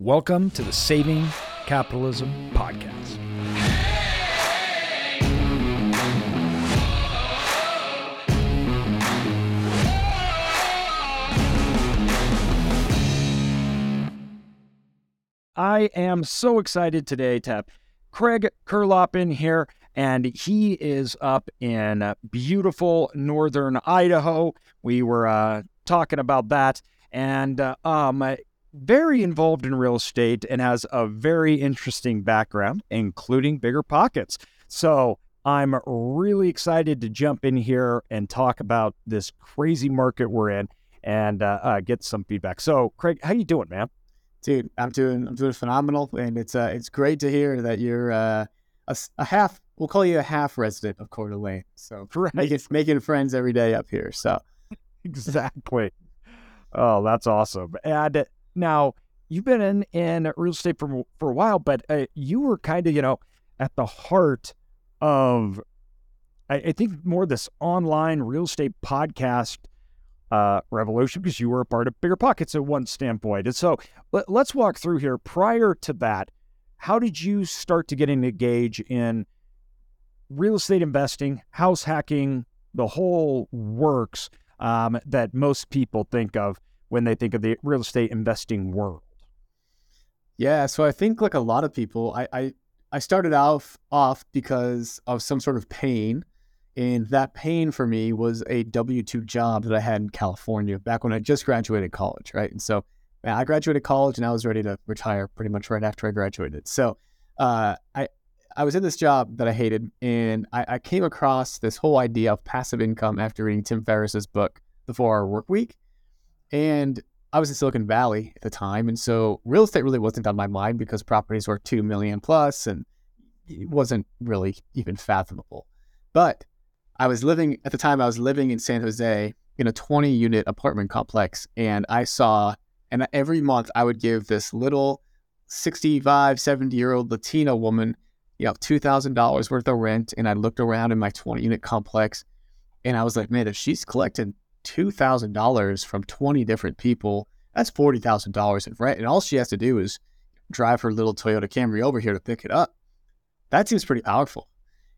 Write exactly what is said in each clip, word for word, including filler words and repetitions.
Welcome to the Saving Capitalism Podcast. I am so excited today to have Craig Curelop in here, and he is up in beautiful northern Idaho. We were uh, talking about that, and uh, um. very involved in real estate and has a very interesting background, including BiggerPockets. So I'm really excited to jump in here and talk about this crazy market we're in and uh, uh, get some feedback. So Craig, how you doing, man? Dude, I'm doing I'm doing phenomenal, and it's uh, it's great to hear that you're uh, a, a half. We'll call you a half resident of Coeur d'Alene. So right. making, making friends every day up here. So exactly. Oh, that's awesome. And now, you've been in, in real estate for, for a while, but uh, you were kind of, you know, at the heart of, I, I think, more this online real estate podcast uh, revolution, because you were a part of BiggerPockets at one standpoint. And so let, let's walk through here. Prior to that, how did you start to get engaged in real estate investing, house hacking, the whole works um, that most people think of when they think of the real estate investing world? Yeah, so I think like a lot of people, I I, I started off, off because of some sort of pain. And that pain for me was a W two job that I had in California back when I just graduated college, right? And so man, I graduated college and I was ready to retire pretty much right after I graduated. So uh, I, I was in this job that I hated, and I, I came across this whole idea of passive income after reading Tim Ferriss's book, The four hour Workweek. And I was in Silicon Valley at the time, and so real estate really wasn't on my mind because properties were two million plus, and it wasn't really even fathomable. But I was living, at the time I was living in San Jose in a twenty unit apartment complex, and I saw, and every month I would give this little sixty-five, seventy year old Latina woman, you know, two thousand dollars worth of rent. And I looked around in my twenty unit complex and I was like, man, if she's collecting two thousand dollars from twenty different people, that's forty thousand dollars in rent. And all she has to do is drive her little Toyota Camry over here to pick it up. That seems pretty powerful.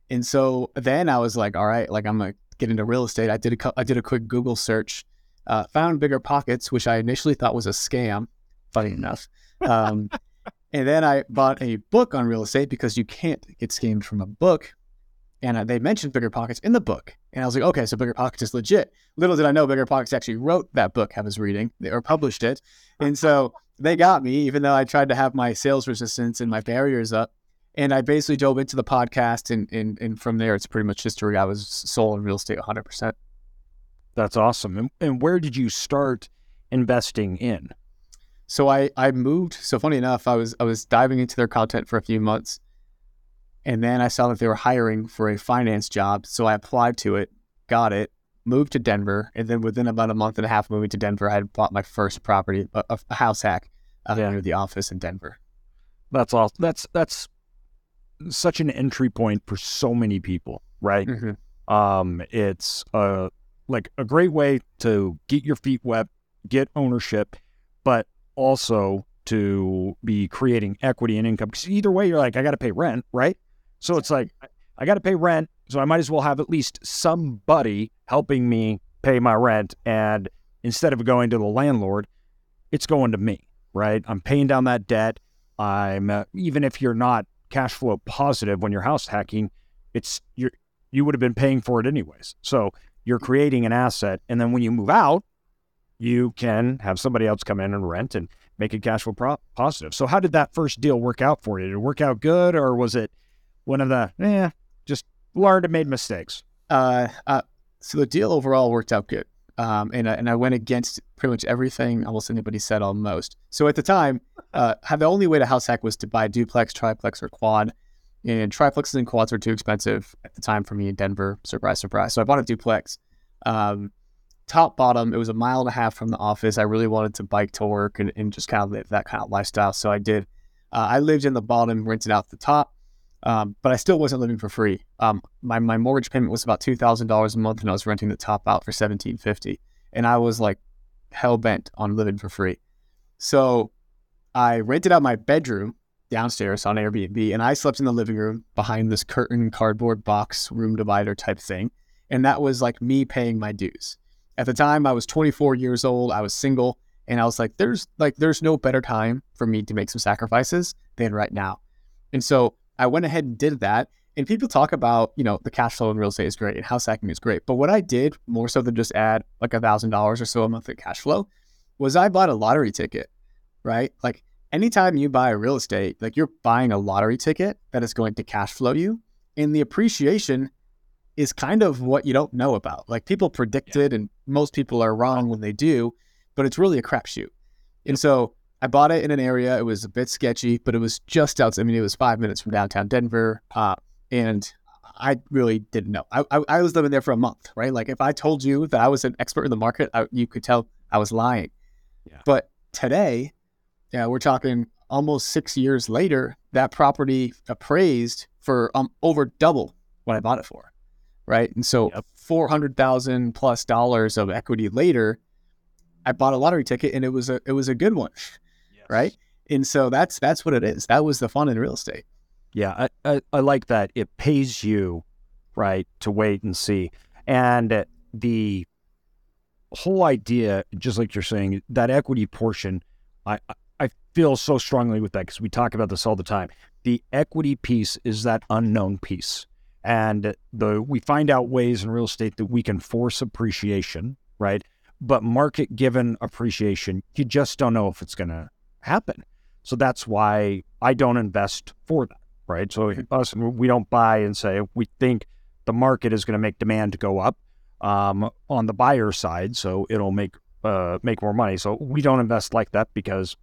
And so then I was like, all right, like I'm going to get into real estate. I did a, I did a quick Google search, uh, found BiggerPockets, which I initially thought was a scam, funny enough. Um, and then I bought a book on real estate because you can't get scammed from a book. And they mentioned BiggerPockets in the book. And I was like, okay, so BiggerPockets is legit. Little did I know BiggerPockets actually wrote that book I was reading or published it. And so they got me, even though I tried to have my sales resistance and my barriers up. And I basically dove into the podcast. And and, and from there, it's pretty much history. I was sold in real estate one hundred percent. That's awesome. And, and where did you start investing in? So I, I moved. So funny enough, I was I was diving into their content for a few months. And then I saw that they were hiring for a finance job. So I applied to it, got it, moved to Denver. And then within about a month and a half of moving to Denver, I had bought my first property, a, a house hack uh, yeah. near the office in Denver. That's awesome. That's, that's such an entry point for so many people, right? Mm-hmm. Um, it's uh, like a great way to get your feet wet, get ownership, but also to be creating equity and income. Because either way, you're like, I got to pay rent, right? So it's like, I got to pay rent, so I might as well have at least somebody helping me pay my rent. And instead of going to the landlord, it's going to me, right? I'm paying down that debt. I'm uh, even if you're not cash flow positive when you're house hacking, it's you you would have been paying for it anyways. So you're creating an asset, and then when you move out, you can have somebody else come in and rent and make it cash flow pro- positive. So how did that first deal work out for you? Did it work out good, or was it one of the, eh, just learned and made mistakes? Uh, uh, so the deal overall worked out good. Um, and, uh, and I went against pretty much everything almost anybody said almost. So at the time, uh, the only way to house hack was to buy duplex, triplex, or quad. And triplexes and quads were too expensive at the time for me in Denver. Surprise, surprise. So I bought a duplex. Um, top bottom, it was a mile and a half from the office. I really wanted to bike to work and, and just kind of live that kind of lifestyle. So I did. Uh, I lived in the bottom, rented out the top. Um, but I still wasn't living for free. Um, my, my mortgage payment was about two thousand dollars a month, and I was renting the top out for seventeen fifty. And I was like hell bent on living for free. So I rented out my bedroom downstairs on Airbnb, and I slept in the living room behind this curtain, cardboard box, room divider type thing. And that was like me paying my dues. At the time, I was twenty-four years old. I was single, and I was like, there's like, there's no better time for me to make some sacrifices than right now. And so I went ahead and did that. And people talk about, you know, the cash flow in real estate is great and house hacking is great. But what I did, more so than just add like a thousand dollars or so a month of cash flow, was I bought a lottery ticket, right? Like anytime you buy a real estate, like you're buying a lottery ticket that is going to cash flow you. And the appreciation is kind of what you don't know about. Like people predicted, yeah. and most people are wrong when they do, but it's really a crapshoot. And so I bought it in an area. It was a bit sketchy, but it was just outside. I mean, it was five minutes from downtown Denver. Uh, And I really didn't know. I, I I was living there for a month, right? Like if I told you that I was an expert in the market, I, you could tell I was lying. Yeah. But today, yeah, we're talking almost six years later, that property appraised for um, over double what I bought it for, right? And so yep. four hundred thousand dollars plus dollars of equity later, I bought a lottery ticket, and it was a it was a good one, yes. right? And so that's that's what it is. That was the fun in real estate. Yeah, I, I, I like that. It pays you, right, to wait and see. And the whole idea, just like you're saying, that equity portion, I, I feel so strongly with that because we talk about this all the time. The equity piece is that unknown piece. And the we find out ways in real estate that we can force appreciation, right? But market-given appreciation, you just don't know if it's going to happen. So that's why I don't invest for that. Right. So us, we don't buy and say we think the market is going to make demand go up um, on the buyer side. So it'll make uh, make more money. So we don't invest like that because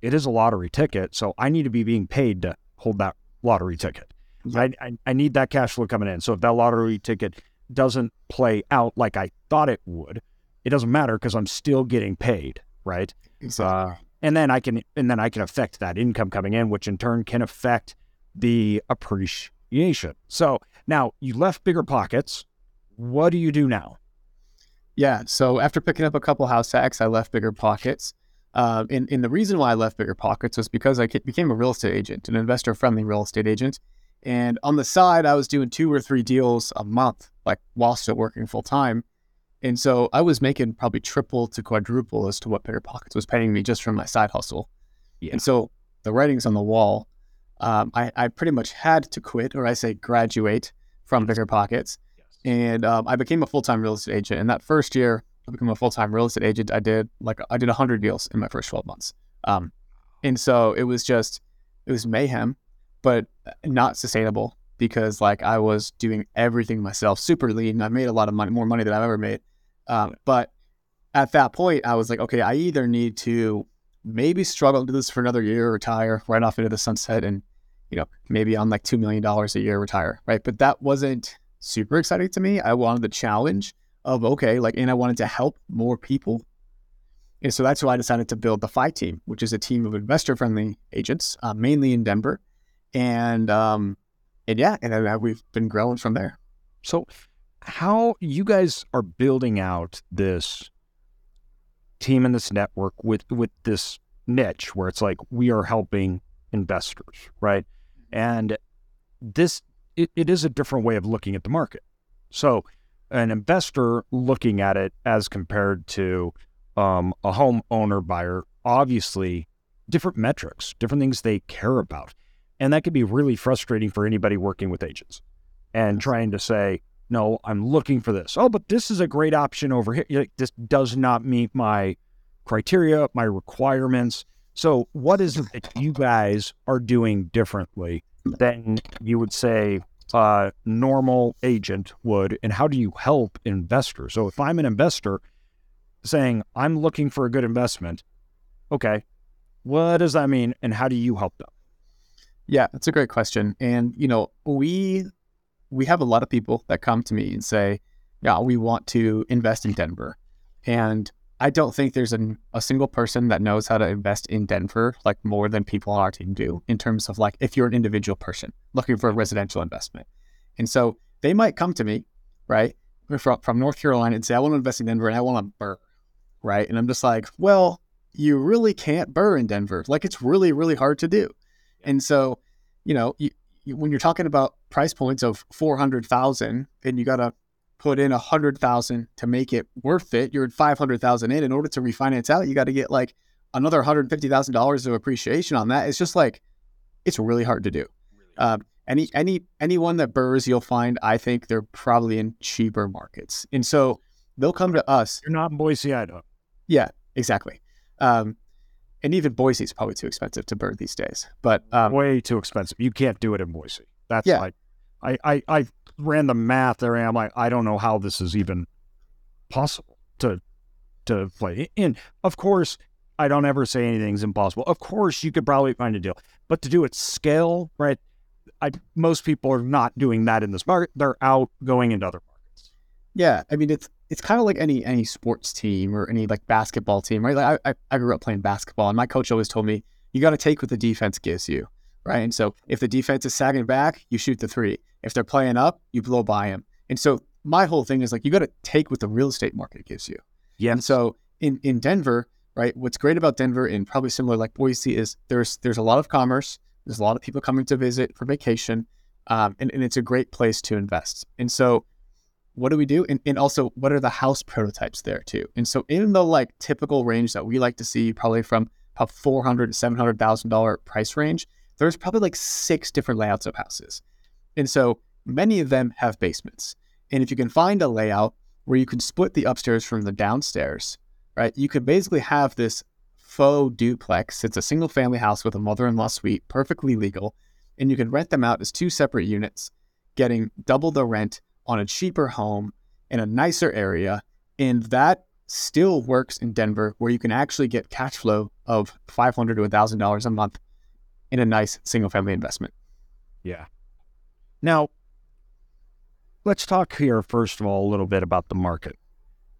it is a lottery ticket. So I need to be being paid to hold that lottery ticket. I, I, I need that cash flow coming in. So if that lottery ticket doesn't play out like I thought it would, it doesn't matter because I'm still getting paid. Right. Exactly. Uh, and then I can and then I can affect that income coming in, which in turn can affect the appreciation. So now you left BiggerPockets. What do you do now? Yeah. So after picking up a couple house hacks, I left BiggerPockets. Uh, and, and the reason why I left BiggerPockets was because I became a real estate agent, an investor-friendly real estate agent. And on the side, I was doing two or three deals a month, like while still working full-time. And so I was making probably triple to quadruple as to what BiggerPockets was paying me just from my side hustle. Yeah. And so the writing's on the wall. Um, I, I pretty much had to quit, or I say graduate from BiggerPockets. Yes. And um, I became a full-time real estate agent. And that first year I became a full-time real estate agent, I did like I did one hundred deals in my first twelve months. Um, and so it was just, it was mayhem, but not sustainable because like I was doing everything myself, super lean. I made a lot of money, more money than I've ever made. Um, yeah. But at that point I was like, okay, I either need to maybe struggle to do this for another year, retire right off into the sunset, and, you know, maybe on like two million dollars a year, retire, right? But that wasn't super exciting to me. I wanted the challenge of, okay, like, and I wanted to help more people. And so that's why I decided to build the F I Team, which is a team of investor-friendly agents, uh, mainly in Denver. And, um, and yeah, and uh, we've been growing from there. So how you guys are building out this team and this network with with this niche where it's like we are helping investors, right? And this it, it is a different way of looking at the market. So an investor looking at it as compared to um, a homeowner buyer, obviously different metrics, different things they care about, and that can be really frustrating for anybody working with agents and trying to say, no, I'm looking for this. Oh, but this is a great option over here. This does not meet my criteria, my requirements. So what is it that you guys are doing differently than you would say a normal agent would? And how do you help investors? So if I'm an investor saying I'm looking for a good investment, okay, what does that mean? And how do you help them? Yeah, that's a great question. And, you know, we... we have a lot of people that come to me and say, yeah, we want to invest in Denver. And I don't think there's a, a single person that knows how to invest in Denver, like more than people on our team do in terms of like, if you're an individual person looking for a residential investment. And so they might come to me, right, from, from North Carolina and say, I want to invest in Denver and I want to burr, right? And I'm just like, well, you really can't burr in Denver. Like, it's really, really hard to do. Yeah. And so, you know, you, you, when you're talking about price points of four hundred thousand and you got to put in a hundred thousand to make it worth it, you're at five hundred thousand in, in order to refinance out, you got to get like another one hundred fifty thousand dollars of appreciation on that. It's just like, it's really hard to do. Really? Um, any, any, anyone that burrs, you'll find, I think they're probably in cheaper markets. And so they'll come to us. You're not in Boise, Idaho. Yeah, exactly. Um, and even Boise is probably too expensive to burr these days, but, um, way too expensive. You can't do it in Boise. That's yeah. like, I, I, I ran the math there and I'm like, I don't know how this is even possible to, to play. And of course, I don't ever say anything's impossible. Of course, you could probably find a deal, but to do it scale, right? I, most people are not doing that in this market. They're out going into other markets. Yeah. I mean, it's, it's kind of like any, any sports team or any like basketball team, right? Like I, I grew up playing basketball and my coach always told me, you got to take what the defense gives you. Right. And so if the defense is sagging back, you shoot the three. If they're playing up, you blow by them. And so my whole thing is like, you got to take what the real estate market gives you. Yeah. And so in, in Denver, right, what's great about Denver and probably similar like Boise is there's, there's a lot of commerce. There's a lot of people coming to visit for vacation. Um, and, and it's a great place to invest. And so what do we do? And, and also what are the house prototypes there too? And so in the like typical range that we like to see, probably from about four hundred thousand to seven hundred thousand dollars price range, there's probably like six different layouts of houses. And so many of them have basements. And if you can find a layout where you can split the upstairs from the downstairs, right? You could basically have this faux duplex. It's a single family house with a mother-in-law suite, perfectly legal. And you can rent them out as two separate units, getting double the rent on a cheaper home in a nicer area. And that still works in Denver where you can actually get cash flow of five hundred to one thousand dollars a month in a nice single family investment. Yeah. Now, let's talk here, first of all, a little bit about the market.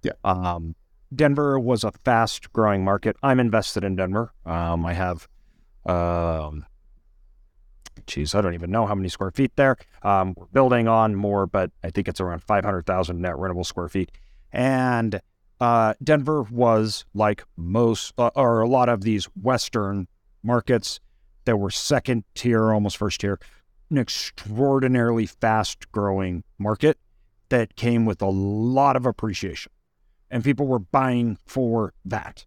Yeah. Um, Denver was a fast growing market. I'm invested in Denver. Um, I have, um, geez, I don't even know how many square feet there. Um, we're building on more, but I think it's around five hundred thousand net rentable square feet. And uh, Denver was like most, uh, or a lot of these Western markets, that were second tier, almost first tier, an extraordinarily fast growing market that came with a lot of appreciation. And people were buying for that.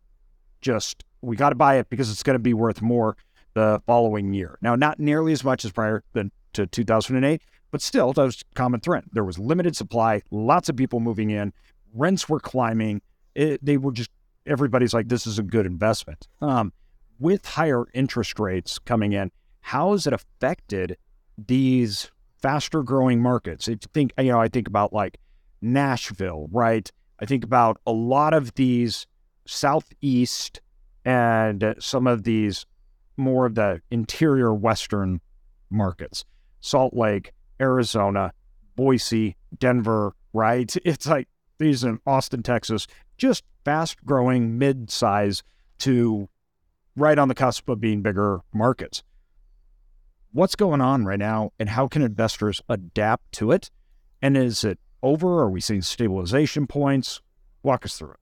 Just, we got to buy it because it's going to be worth more the following year. Now, not nearly as much as prior than to two thousand eight, but still, that was a common threat. There was limited supply, lots of people moving in, rents were climbing. It, they were just, everybody's like, this is a good investment. Um, With higher interest rates coming in, how has it affected these faster growing markets? I think, you know, I think about like Nashville, right? I think about a lot of these Southeast and some of these more of the interior Western markets, Salt Lake, Arizona, Boise, Denver, right? It's like these in Austin, Texas, just fast growing mid-size to right on the cusp of being bigger markets. What's going on right now and how can investors adapt to it? And is it over? Are we seeing stabilization points? Walk us through it.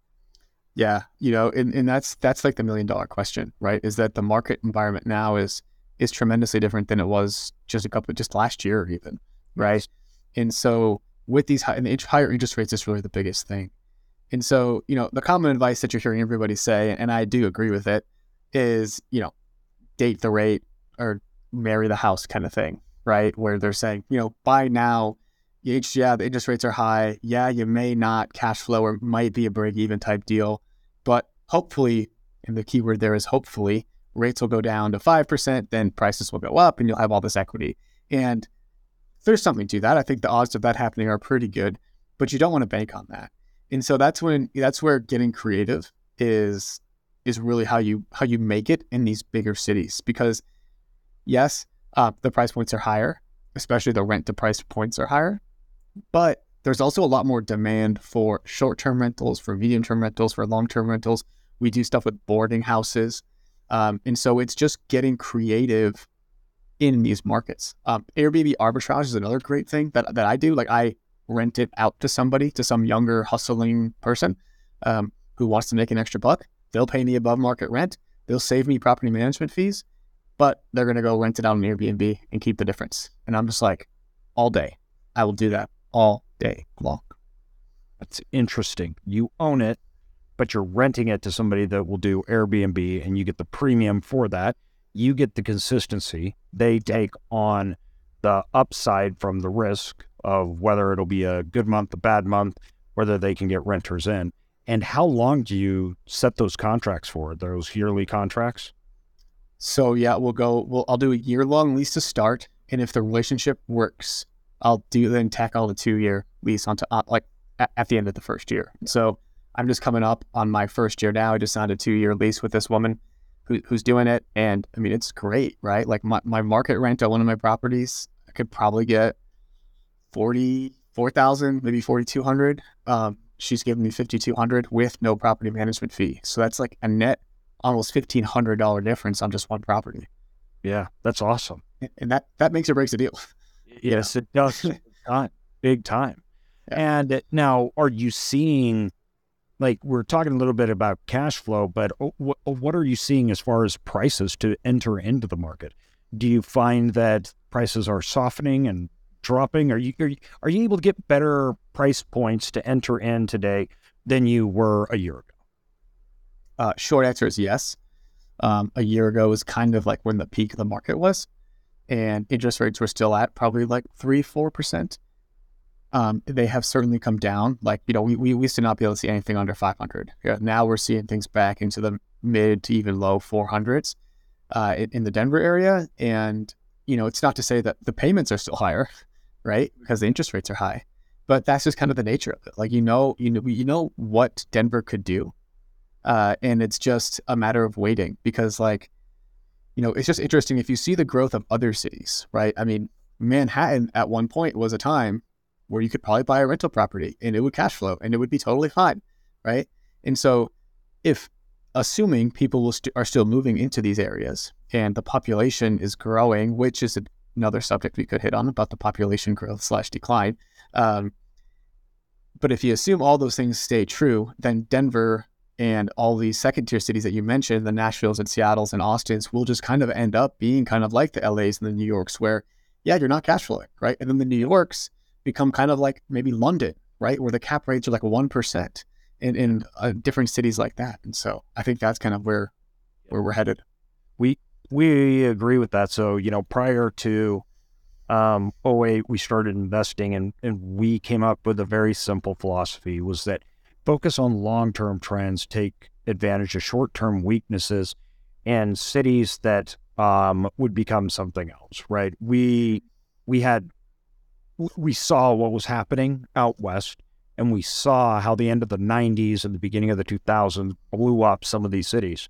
Yeah. You know, and, and that's, that's like the million dollar question, right? Is that the market environment now is, is tremendously different than it was just a couple, just last year even. Right. And so with these high, and the higher interest rates is really the biggest thing. And so, you know, the common advice that you're hearing everybody say, and I do agree with it, is, you know, date the rate or marry the house kind of thing, right? Where they're saying, you know, buy now. Yeah, the interest rates are high. Yeah, you may not cash flow or might be a break even type deal. But hopefully, and the key word there is hopefully, rates will go down to five percent, then prices will go up and you'll have all this equity. And there's something to that. I think the odds of that happening are pretty good, but you don't want to bank on that. And so that's when, that's where getting creative is is really how you how you make it in these bigger cities. Because yes, uh, the price points are higher, especially the rent to price points are higher, but there's also a lot more demand for short-term rentals, for medium-term rentals, for long-term rentals. We do stuff with boarding houses. Um, and so it's just getting creative in these markets. Um, Airbnb arbitrage is another great thing that, that I do. Like I rent it out to somebody, to some younger hustling person um, who wants to make an extra buck. They'll pay me above market rent. They'll save me property management fees, but they're going to go rent it out on Airbnb and keep the difference. And I'm just like, all day. I will do that all day long. That's interesting. You own it, but you're renting it to somebody that will do Airbnb, and you get the premium for that. You get the consistency. They take on the upside from the risk of whether it'll be a good month, a bad month, whether they can get renters in. And how long do you set those contracts for, those yearly contracts? So yeah, we'll go, we'll, I'll do a year long lease to start. And if the relationship works, I'll do then tackle the two year lease onto uh, like at, at the end of the first year. So I'm just coming up on my first year now. I just signed a two year lease with this woman who, who's doing it. And I mean, it's great, right? Like my, my market rent on one of my properties, I could probably get forty-four thousand, maybe forty-two hundred. Um, She's giving me fifty-two hundred with no property management fee. So that's like a net almost fifteen hundred dollars difference on just one property. Yeah, that's awesome. And that, that makes or breaks a deal. Yes, it does. Big time. Yeah. And now, are you seeing, like we're talking a little bit about cash flow, but what are you seeing as far as prices to enter into the market? Do you find that prices are softening and dropping? Are you, are you are you able to get better price points to enter in today than you were a year ago? Uh, short answer is yes. Um, a year ago was kind of like when the peak of the market was, and interest rates were still at probably like three, four percent. Um, they have certainly come down. Like you know, we we used to not be able to see anything under five hundred. Yeah, now we're seeing things back into the mid to even low four hundreds uh, in, in the Denver area, and you know, it's not to say that the payments are still higher, right? Because the interest rates are high, but that's just kind of the nature of it. Like, you know, you know, you know what Denver could do. Uh, and it's just a matter of waiting because like, you know, it's just interesting if you see the growth of other cities, right? I mean, Manhattan at one point was a time where you could probably buy a rental property and it would cash flow and it would be totally fine, right? And so if assuming people will st- are still moving into these areas and the population is growing, which is a another subject we could hit on about the population growth slash decline. Um, but if you assume all those things stay true, then Denver and all these second tier cities that you mentioned, the Nashvilles and Seattles and Austins will just kind of end up being kind of like the L A's and the New Yorks where, yeah, you're not cash flowing, right? And then the New Yorks become kind of like maybe London, right? Where the cap rates are like one percent in, in uh, different cities like that. And so I think that's kind of where, where we're headed. We, We agree with that. So, you know, prior to um, oh eight, we started investing and, and we came up with a very simple philosophy was that focus on long-term trends, take advantage of short-term weaknesses and cities that um, would become something else, right? We, we had, we saw what was happening out West and we saw how the end of the nineties and the beginning of the two thousands blew up some of these cities.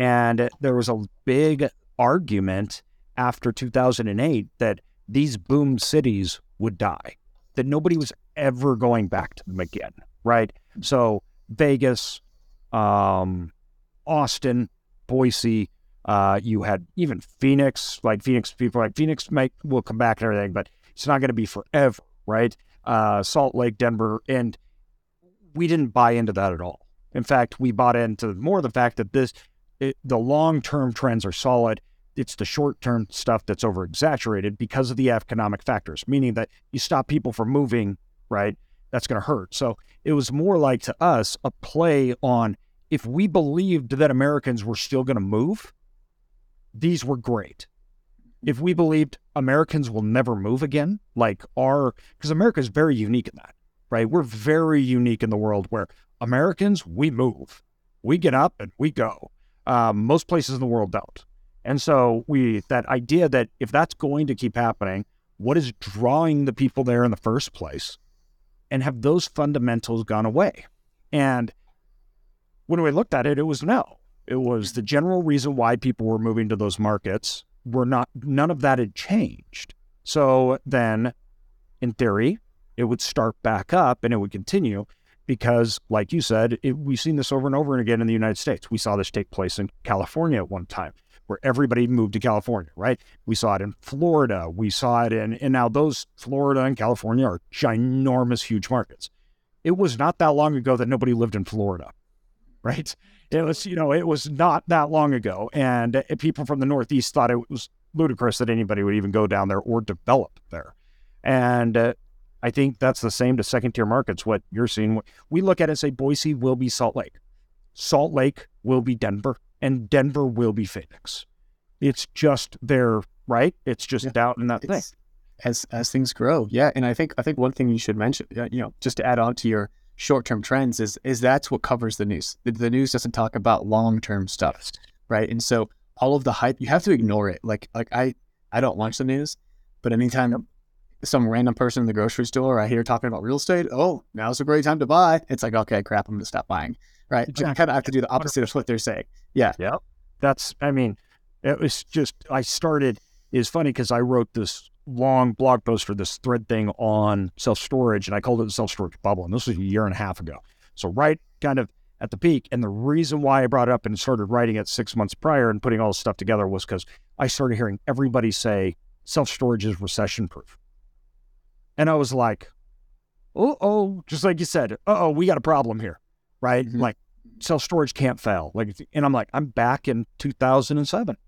And there was a big argument after two thousand eight that these boom cities would die, that nobody was ever going back to them again, right? So Vegas, um, Austin, Boise, uh, you had even Phoenix, like Phoenix, people like Phoenix might, will come back and everything, but it's not going to be forever, right? Uh, Salt Lake, Denver, and we didn't buy into that at all. In fact, we bought into more the fact that this... It, the long-term trends are solid. It's the short-term stuff that's over-exaggerated because of the economic factors, meaning that you stop people from moving, right? That's going to hurt. So it was more like, to us, a play on if we believed that Americans were still going to move, these were great. If we believed Americans will never move again, like our, because America is very unique in that, right? We're very unique in the world where Americans, we move. We get up and we go. Um, most places in the world don't. And so we, that idea that if that's going to keep happening, what is drawing the people there in the first place? And have those fundamentals gone away? And when we looked at it, it was no. It was the general reason why people were moving to those markets were not, none of that had changed. So then in theory, it would start back up and it would continue. Because, like you said, it, we've seen this over and over and again in the United States. We saw this take place in California at one time, where everybody moved to California, right? We saw it in Florida. We saw it in, and now those Florida and California are ginormous, huge markets. It was not that long ago that nobody lived in Florida, right? It was, you know, it was not that long ago. And people from the Northeast thought it was ludicrous that anybody would even go down there or develop there. And uh, I think that's the same to second tier markets. What you're seeing, we look at it and say, Boise will be Salt Lake. Salt Lake will be Denver, and Denver will be Phoenix. It's just there, right? It's just yeah, out in that thing. As as things grow, yeah. And I think I think one thing you should mention, you know, just to add on to your short-term trends is is that's what covers the news. The, the news doesn't talk about long-term stuff, right? And so all of the hype, you have to ignore it. Like like I I don't watch the news, but anytime yep. some random person in the grocery store I hear talking about real estate, oh, now's a great time to buy. It's like, okay, crap, I'm gonna stop buying, right? Exactly. I kind of have to do the opposite of what they're saying. Yeah, yeah. That's I mean, it was just I started. It's funny because I wrote this long blog post for this thread thing on self-storage, and I called it the self-storage bubble, and this was a year and a half ago. So right kind of at the peak, and the reason why I brought it up and started writing it six months prior and putting all this stuff together was because I started hearing everybody say self-storage is recession-proof. And I was like, uh-oh, just like you said, uh-oh, we got a problem here, right? Mm-hmm. Like self-storage can't fail. Like, and I'm like, I'm back in two thousand seven.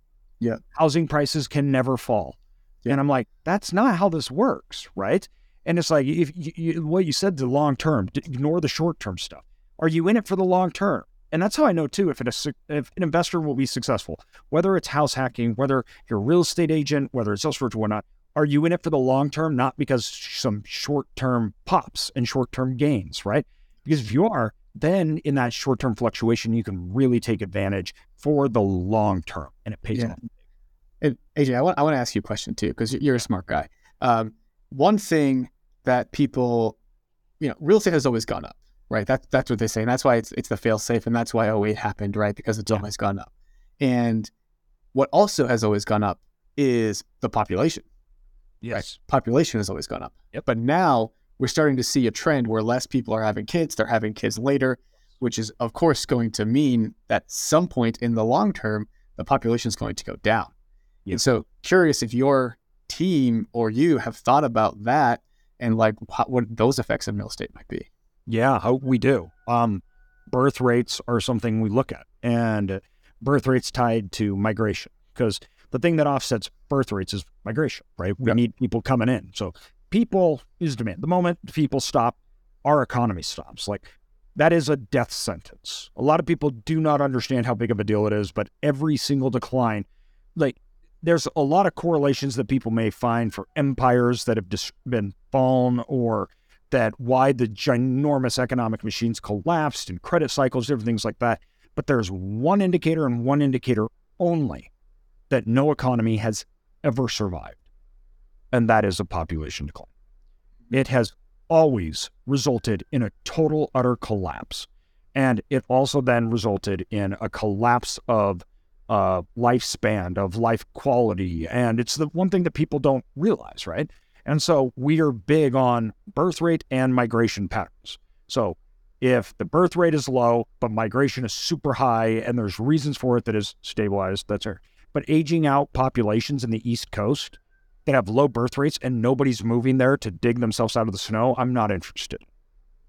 Yeah. Housing prices can never fall. Yeah. And I'm like, that's not how this works, right? And it's like, if you, you, what you said, the long term, ignore the short term stuff. Are you in it for the long term? And that's how I know too, if, it is, if an investor will be successful, whether it's house hacking, whether you're a real estate agent, whether it's self-storage or not, are you in it for the long term? Not because some short term pops and short term gains, right? Because if you are, then in that short term fluctuation, you can really take advantage for the long term, and it pays yeah. off. And A J, I want, I want to ask you a question too, because you're a smart guy. Um, one thing that people, you know, real estate has always gone up, right? That, that's what they say. And that's why it's it's the fail safe. And that's why oh eight happened, right? Because it's yeah. always gone up. And what also has always gone up is the population. Yes. Right? Population has always gone up. Yep. But now we're starting to see a trend where less people are having kids. They're having kids later, which is, of course, going to mean that at some point in the long term, the population is going to go down. Yep. And so curious if your team or you have thought about that and like how, what those effects of real estate might be. Yeah, we do. Um, birth rates are something we look at, and birth rates tied to migration, because the thing that offsets birth rates is migration, right? We yep. need people coming in. So people is demand. The moment people stop, our economy stops. Like that is a death sentence. A lot of people do not understand how big of a deal it is, but every single decline, like, there's a lot of correlations that people may find for empires that have been fallen, or that why the ginormous economic machines collapsed and credit cycles, different things like that. But there's one indicator and one indicator only that no economy has ever survived, and that is a population decline. It has always resulted in a total, utter collapse, and it also then resulted in a collapse of Uh, lifespan, of life quality. And it's the one thing that people don't realize, right? And so we are big on birth rate and migration patterns. So if the birth rate is low, but migration is super high, and there's reasons for it that is stabilized, that's it. But aging out populations in the East Coast that have low birth rates and nobody's moving there to dig themselves out of the snow, I'm not interested.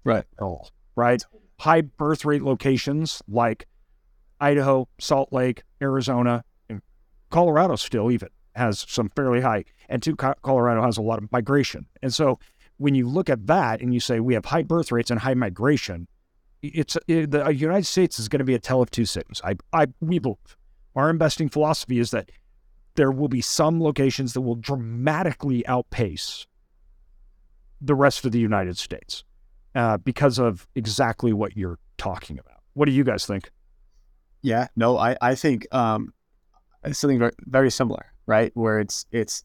Right. At all. Right? High birth rate locations like Idaho, Salt Lake, Arizona, and Colorado still even has some fairly high, and too, Colorado has a lot of migration. And so when you look at that and you say we have high birth rates and high migration, it's it, the United States is going to be a tale of two cities. I, I, we believe our investing philosophy is that there will be some locations that will dramatically outpace the rest of the United States uh, because of exactly what you're talking about. What do you guys think? Yeah, no, I, I think um, it's something very, very similar, right? Where it's, it's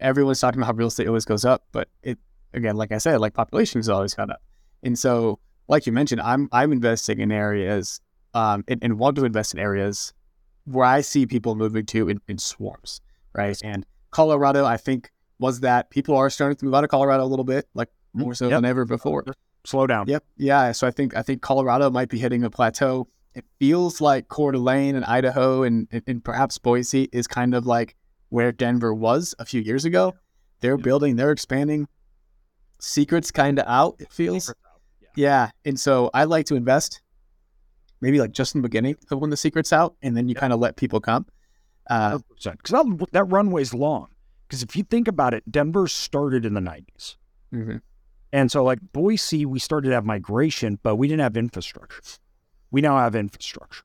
everyone's talking about how real estate always goes up, but it, again, like I said, like population has always gone up. And so, like you mentioned, I'm, I'm investing in areas um, and, and want to invest in areas where I see people moving to in, in swarms, right? And Colorado, I think, was that people are starting to move out of Colorado a little bit, like more so yep. than ever before. Slow down. Yep. Yeah. So I think, I think Colorado might be hitting a plateau. It feels like Coeur d'Alene and Idaho and, and perhaps Boise is kind of like where Denver was a few years ago. They're yeah. building, they're expanding. Secret's kind of out, it feels. Out. Yeah. yeah. And so I like to invest maybe like just in the beginning of when the secret's out, and then you yeah. kind of let people come. Uh, because that, that runway's long. Because if you think about it, Denver started in the nineties. Mm-hmm. And so like Boise, we started to have migration, but we didn't have infrastructure. We now have infrastructure.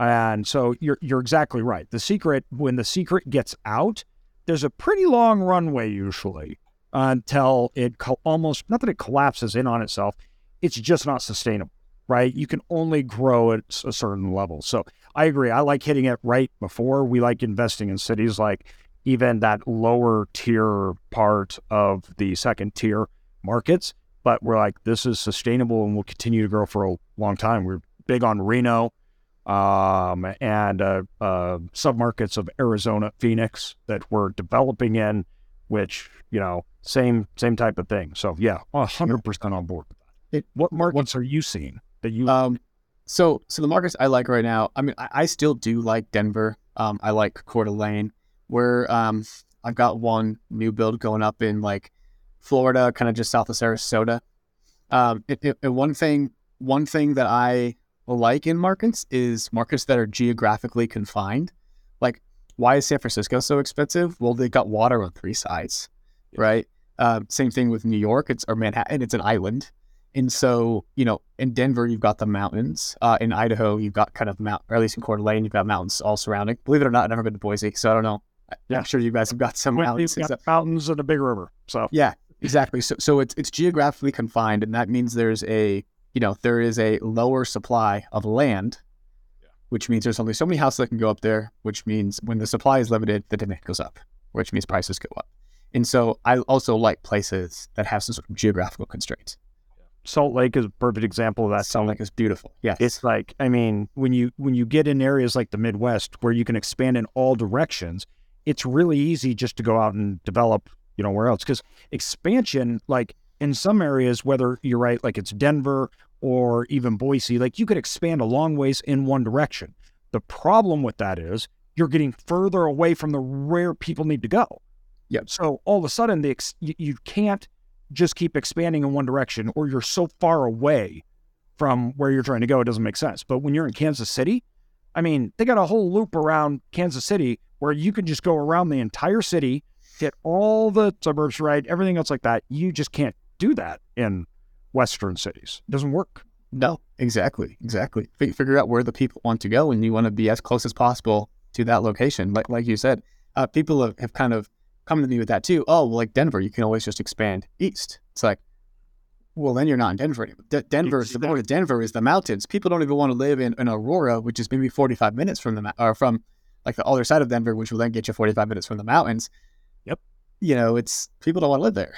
And so you're you're exactly right. The secret, when the secret gets out, there's a pretty long runway usually until it co- almost, not that it collapses in on itself, it's just not sustainable, right? You can only grow at a certain level. So I agree. I like hitting it right before. We like investing in cities like even that lower tier part of the second tier markets. But we're like, this is sustainable and will continue to grow for a long time. We're big on Reno. Um, and uh, uh, submarkets of Arizona, Phoenix that we're developing in, which, you know, same same type of thing. So yeah, one hundred percent on board. It, what markets are you seeing that you? Um, so so the markets I like right now. I mean, I, I still do like Denver. Um, I like Coeur d'Alene. Where um, I've got one new build going up in like Florida, kind of just south of Sarasota. Um, it, it, it, one thing one thing that I like in markets is markets that are geographically confined. Like, why is San Francisco so expensive? Well, they got water on three sides, yeah. right? Um, same thing with New York. It's or Manhattan. It's an island, and so you know, in Denver you've got the mountains. Uh, in Idaho you've got kind of mount, or at least in Coeur d'Alene you've got mountains all surrounding. Believe it or not, I've never been to Boise, so I don't know. Yeah. I'm sure you guys have got some well, mountains. Got mountains and a big river. So yeah, exactly. So so it's it's geographically confined, and that means there's a you know, there is a lower supply of land, yeah. which means there's only so many houses that can go up there, which means when the supply is limited, the demand goes up, which means prices go up. And so I also like places that have some sort of geographical constraints. Yeah. Salt Lake is a perfect example of that. Salt Lake is beautiful. Yeah. It's like, I mean, when you when you get in areas like the Midwest where you can expand in all directions, it's really easy just to go out and develop, you know, where else. Because expansion, like, in some areas, whether you're right, like it's Denver or even Boise, like you could expand a long ways in one direction. The problem with that is you're getting further away from the where people need to go. Yeah. So all of a sudden, the ex- you can't just keep expanding in one direction, or you're so far away from where you're trying to go, it doesn't make sense. But when you're in Kansas City, I mean, they got a whole loop around Kansas City where you can just go around the entire city, hit all the suburbs, right, everything else like that. You just can't do that in Western cities. It doesn't work. No, exactly. Exactly. F- figure out where the people want to go, and you want to be as close as possible to that location. Like, like you said, uh, people have, have kind of come to me with that too. Oh, well, like Denver, you can always just expand east. It's like, well, then you're not in Denver anymore. D- Denver, is the, or Denver is the mountains. People don't even want to live in, in Aurora, which is maybe forty-five minutes from the, ma- or from like the other side of Denver, which will then get you forty-five minutes from the mountains. Yep. You know, it's, people don't want to live there.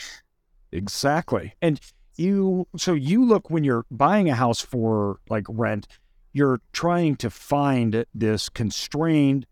Exactly. And you, so you look, when you're buying a house for like rent, you're trying to find this constrained,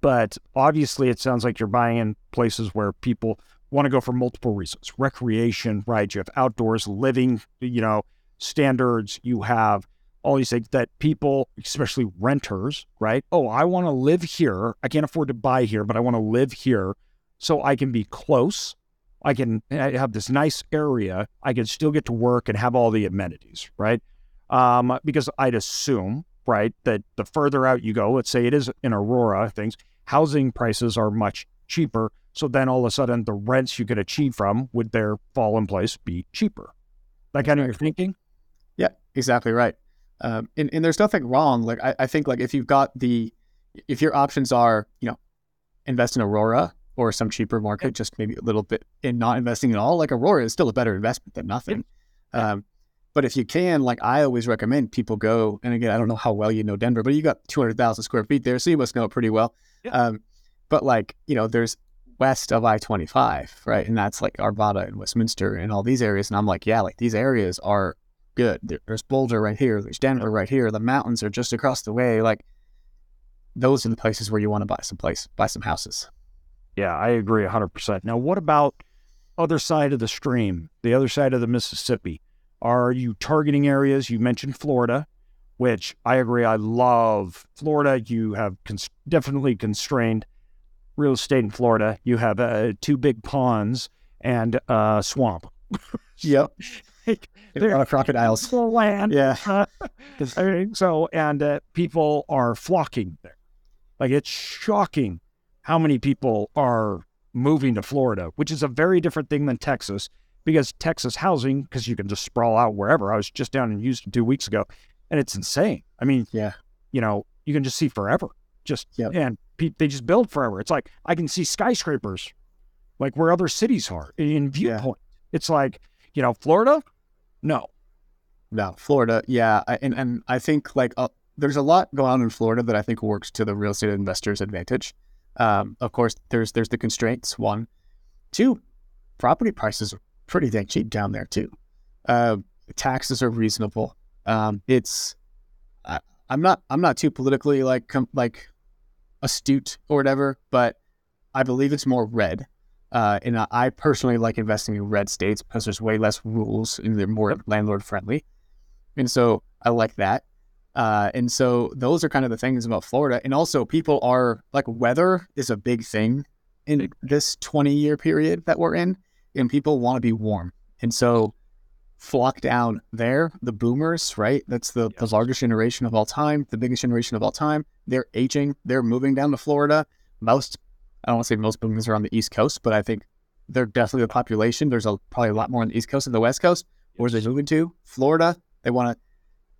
but obviously it sounds like you're buying in places where people want to go for multiple reasons. Recreation, right? You have outdoors, living, you know, standards. You have all these things that people, especially renters, right? Oh, I want to live here. I can't afford to buy here, but I want to live here so I can be close. I can I have this nice area. I can still get to work and have all the amenities, right? Um, because I'd assume, right, that the further out you go, let's say it is in Aurora, things, housing prices are much cheaper. So then all of a sudden the rents you could achieve from would their fall in place be cheaper. That kind of your thinking? Yeah, exactly right. Um, and, and there's nothing wrong. Like I, I think like if you've got the, if your options are, you know, invest in Aurora, or some cheaper market, just maybe a little bit, and not investing at all, like Aurora is still a better investment than nothing. Um, but if you can, like I always recommend people go, and again, I don't know how well you know Denver, but you got two hundred thousand square feet there, so you must know it pretty well. Yeah. Um, but like, you know, there's west of I twenty-five, right? And that's like Arvada and Westminster and all these areas. And I'm like, yeah, like these areas are good. There's Boulder right here. There's Denver right here. The mountains are just across the way. Like those are the places where you want to buy some place, buy some houses. Yeah, I agree one hundred percent. Now, what about other side of the stream, the other side of the Mississippi? Are you targeting areas? You mentioned Florida, which I agree. I love Florida. You have cons- definitely constrained real estate in Florida. You have uh, two big ponds and a uh, swamp. Yep. like they're uh, crocodiles. Land. Yeah. Uh, I mean, so, and uh, people are flocking there. Like, it's shocking how many people are moving to Florida, which is a very different thing than Texas, because Texas housing, because you can just sprawl out wherever. I was just down in Houston two weeks ago, and it's insane. I mean, yeah, you know, you can just see forever. Just yep. And pe- they just build forever. It's like I can see skyscrapers, like where other cities are in viewpoint. Yeah. It's like, you know, Florida, no, no, Florida, yeah, I, and and I think like uh, there's a lot going on in Florida that I think works to the real estate investors' advantage. Um, of course, there's there's the constraints. One, two, property prices are pretty dang cheap down there too. Uh, taxes are reasonable. Um, it's I, I'm not I'm not too politically like com- like astute or whatever, but I believe it's more red. Uh, and I personally like investing in red states because there's way less rules and they're more landlord friendly. And so I like that. Uh, and so those are kind of the things about Florida. And also people are like, weather is a big thing in this twenty year period that we're in, and people want to be warm. And so flock down there, the boomers, right? That's the, yes. the largest generation of all time, the biggest generation of all time. They're aging. They're moving down to Florida. Most I don't want to say most boomers are on the East Coast, but I think they're definitely the population. There's a, probably a lot more on the East Coast than the West Coast. Where's they moving to? Florida. They want to,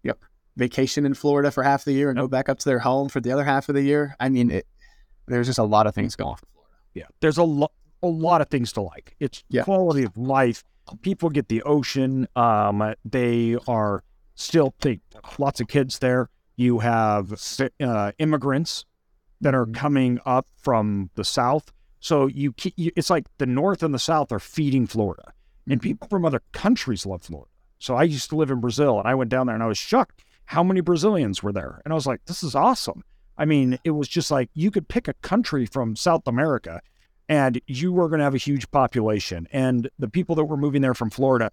you know, vacation in Florida for half the year and nope. go back up to their home for the other half of the year. I mean, it, there's just a lot of things going on for Florida. Yeah, there's a lot, a lot of things to like. It's yeah. quality of life. People get the ocean. Um, they are still they lots of kids there. You have uh, immigrants that are coming up from the South. So you, keep, you, it's like the North and the South are feeding Florida, and people from other countries love Florida. So I used to live in Brazil, and I went down there and I was shocked how many Brazilians were there. And I was like, this is awesome. I mean, it was just like, you could pick a country from South America and you were going to have a huge population. And the people that were moving there from Florida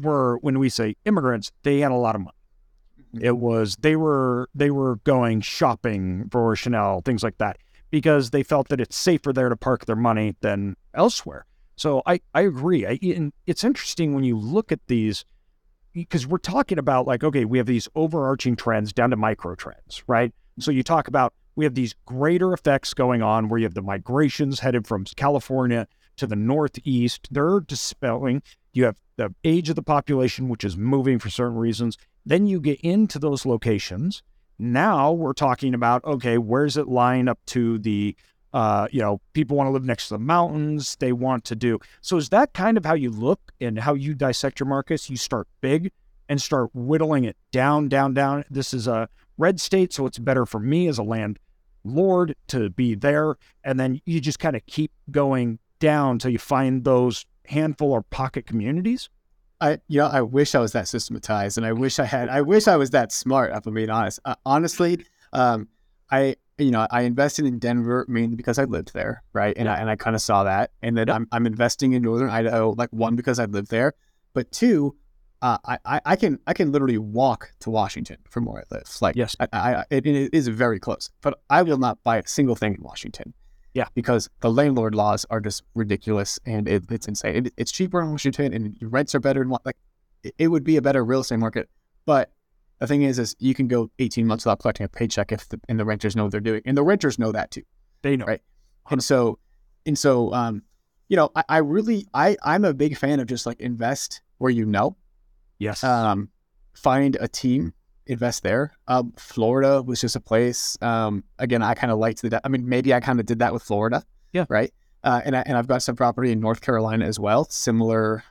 were, when we say immigrants, they had a lot of money. It was, they were, they were going shopping for Chanel, things like that, because they felt that it's safer there to park their money than elsewhere. So I, I agree. I, and it's interesting when you look at these, because we're talking about like, okay, we have these overarching trends down to micro trends, right? So you talk about, we have these greater effects going on where you have the migrations headed from California to the Northeast. They're dispelling. You have the age of the population, which is moving for certain reasons. Then you get into those locations. Now we're talking about, okay, where's it line up to the, uh, you know, people want to live next to the mountains. They want to do. So is that kind of how you look and how you dissect your markets? You start big and start whittling it down, down, down. This is a red state, so it's better for me as a landlord to be there. And then you just kind of keep going down until you find those handful or pocket communities. I, you know, I wish I was that systematized, and I wish I had, I wish I was that smart, if I'm being honest. Uh, honestly, um, I, you know, I invested in Denver mainly because I lived there, right? And yeah. I, and I kind of saw that. And then yeah. I'm, I'm investing in Northern Idaho, like one, because I lived there, but two, uh, I, I, I can, I can literally walk to Washington from where I live. Like, yes, I, I it, it is very close, but I will not buy a single thing in Washington. Yeah, because the landlord laws are just ridiculous, and it, it's insane. It, it's cheaper in Washington, and your rents are better. And like, it, it would be a better real estate market. But the thing is, is you can go eighteen months without collecting a paycheck if the, and the renters know what they're doing, and the renters know that too. They know, right? And so, and so, um, you know, I, I really, I, I'm a big fan of just like invest where you know. Yes. Um, find a team. Invest there. Um, Florida was just a place. Um, again, I kind of liked the, I mean, maybe I kind of did that with Florida. Yeah. Right. Uh, and I, and I've got some property in North Carolina as well. Similar.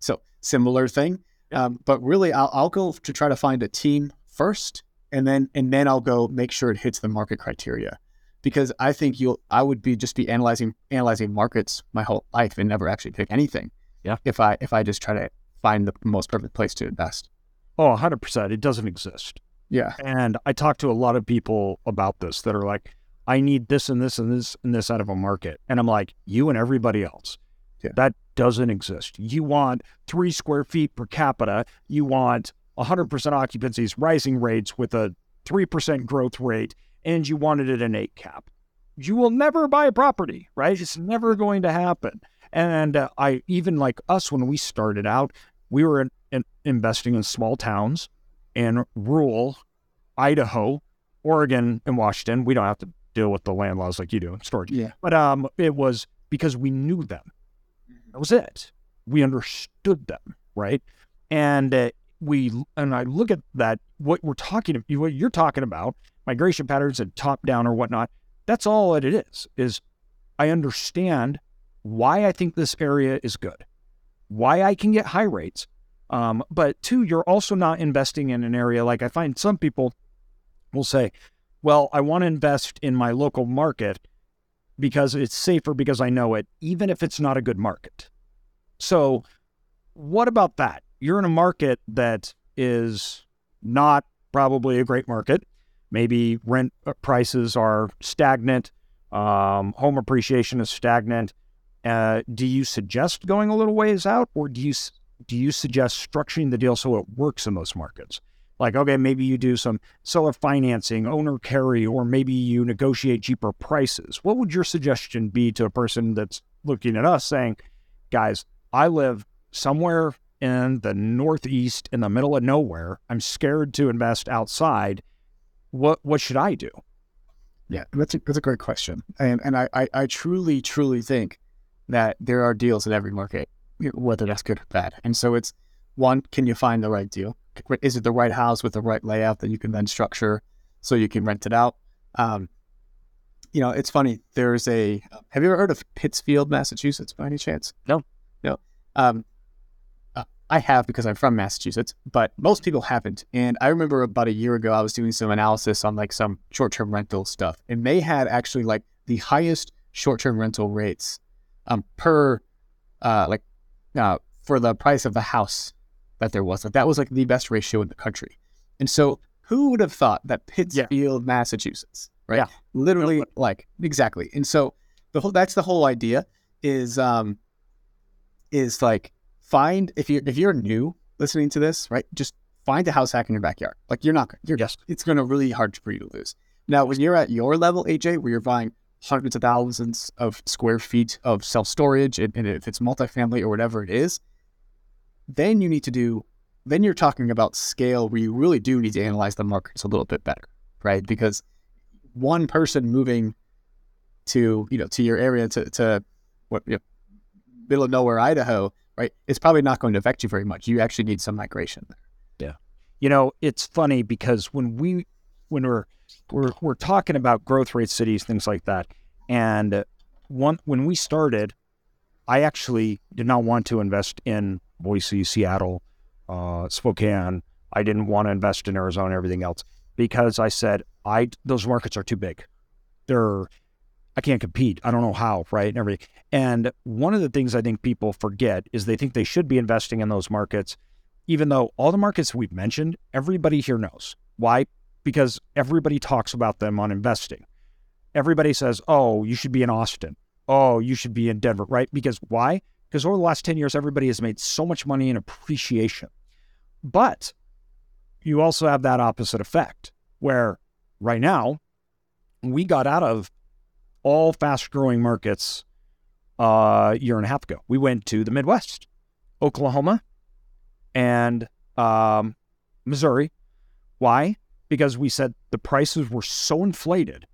So similar thing. Yeah. Um, but really I'll, I'll go to try to find a team first, and then, and then I'll go make sure it hits the market criteria, because I think you'll, I would be just be analyzing, analyzing markets my whole life and never actually pick anything. Yeah. If I, if I just try to find the most perfect place to invest. Oh, one hundred percent. It doesn't exist. Yeah. And I talk to a lot of people about this that are like, I need this and this and this and this out of a market. And I'm like, you and everybody else. Yeah. That doesn't exist. You want three square feet per capita. You want one hundred percent occupancies, rising rates with a three percent growth rate, and you wanted it an eight cap. You will never buy a property, right? It's never going to happen. And uh, I even like us when we started out, we were in, in investing in small towns in rural Idaho, Oregon, and Washington. We don't have to deal with the land laws like you do in storage. Yeah. But um, it was because we knew them. That was it. We understood them, right? And uh, we and I look at that, what we're talking about, what you're talking about, migration patterns and top down or whatnot. That's all that it is, is I understand why I think this area is good, why I can get high rates. Um, but two, you're also not investing in an area. Like I find some people will say, well, I want to invest in my local market because it's safer because I know it, even if it's not a good market. So what about that? You're in a market that is not probably a great market. Maybe rent prices are stagnant. Um, home appreciation is stagnant. Uh, do you suggest going a little ways out, or do you do you suggest structuring the deal so it works in those markets? Like, okay, maybe you do some seller financing, owner carry, or maybe you negotiate cheaper prices. What would your suggestion be to a person that's looking at us saying, guys, I live somewhere in the Northeast in the middle of nowhere. I'm scared to invest outside. What what should I do? Yeah, that's a, that's a great question. And and I, I, I truly, truly think that there are deals in every market, whether that's good or bad. And so it's, one, can you find the right deal? Is it the right house with the right layout that you can then structure so you can rent it out? Um, you know, it's funny. There's a, have you ever heard of Pittsfield, Massachusetts, by any chance? No. No. Um, I have, because I'm from Massachusetts, but most people haven't. And I remember about a year ago, I was doing some analysis on like some short-term rental stuff, and they had actually like the highest short-term rental rates um, per uh, like uh, for the price of the house that there was. Like that was like the best ratio in the country. And so who would have thought that Pittsfield, yeah. Massachusetts, right? Yeah. Literally like exactly. And so the whole, that's the whole idea is, um, is like, find, if you're, if you're new listening to this, right, just find a house hack in your backyard. Like you're not, you're just, yes. It's going to really hard for you to lose. Now, when you're at your level, A J, where you're buying hundreds of thousands of square feet of self-storage, and, and if it's multifamily or whatever it is, then you need to do, then you're talking about scale where you really do need to analyze the markets a little bit better, right? Because one person moving to, you know, to your area, to, to what, you know, middle of nowhere, Idaho, right? It's probably not going to affect you very much. You actually need some migration there. Yeah. You know, it's funny because when we, when we're, we're, we're talking about growth rate cities, things like that. And one, when we started, I actually did not want to invest in Boise, Seattle, uh, Spokane. I didn't want to invest in Arizona and everything else because I said, I, those markets are too big. They're, I can't compete. I don't know how, right? And everything. And one of the things I think people forget is they think they should be investing in those markets, even though all the markets we've mentioned, everybody here knows. Why? Because everybody talks about them on investing. Everybody says, oh, you should be in Austin. Oh, you should be in Denver, right? Because why? Because over the last ten years, everybody has made so much money in appreciation. But you also have that opposite effect where right now we got out of all fast-growing markets a uh, year and a half ago. We went to the Midwest, Oklahoma, and um, Missouri. Why? Because we said the prices were so inflated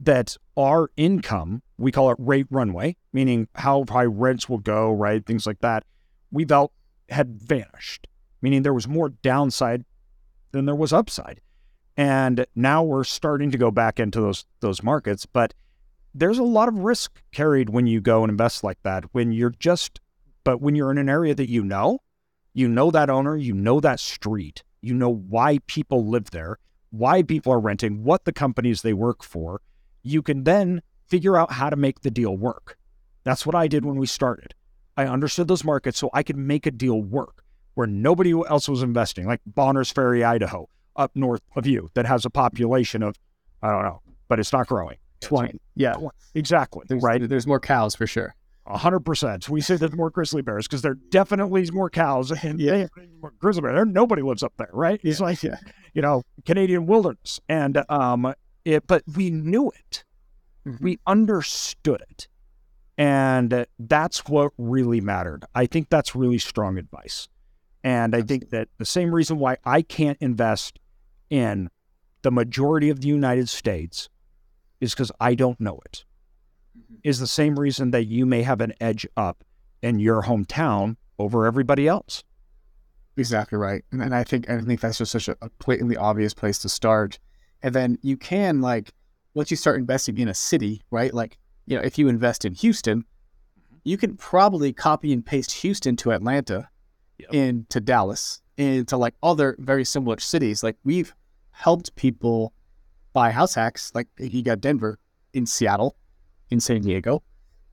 that our income, we call it rate runway, meaning how high rents will go, right, things like that, we felt had vanished, meaning there was more downside than there was upside. And now we're starting to go back into those those markets, but there's a lot of risk carried when you go and invest like that, when you're just, but when you're in an area that you know, you know that owner, you know that street, you know why people live there, why people are renting, what the companies they work for, you can then figure out how to make the deal work. That's what I did when we started. I understood those markets so I could make a deal work where nobody else was investing, like Bonners Ferry, Idaho, up north of you that has a population of, I don't know, but it's not growing. twenty. Yeah, exactly. There's, right. There's more cows for sure. A hundred percent. We say there's more grizzly bears because there definitely is more cows and yeah. more grizzly bears. Nobody lives up there, right? It's yeah. like, yeah. you know, Canadian wilderness. And, um, it, but we knew it. Mm-hmm. We understood it. And that's what really mattered. I think that's really strong advice. And I think that the same reason why I can't invest in the majority of the United States is because I don't know it, mm-hmm. is the same reason that you may have an edge up in your hometown over everybody else. Exactly right. And, and I think I think that's just such a, a blatantly obvious place to start. And then you can, like, once you start investing in a city, right? Like, you know, if you invest in Houston, you can probably copy and paste Houston to Atlanta, yep. into Dallas, into like other very similar cities. Like, we've helped people buy house hacks. Like, you got Denver, in Seattle, in San Diego,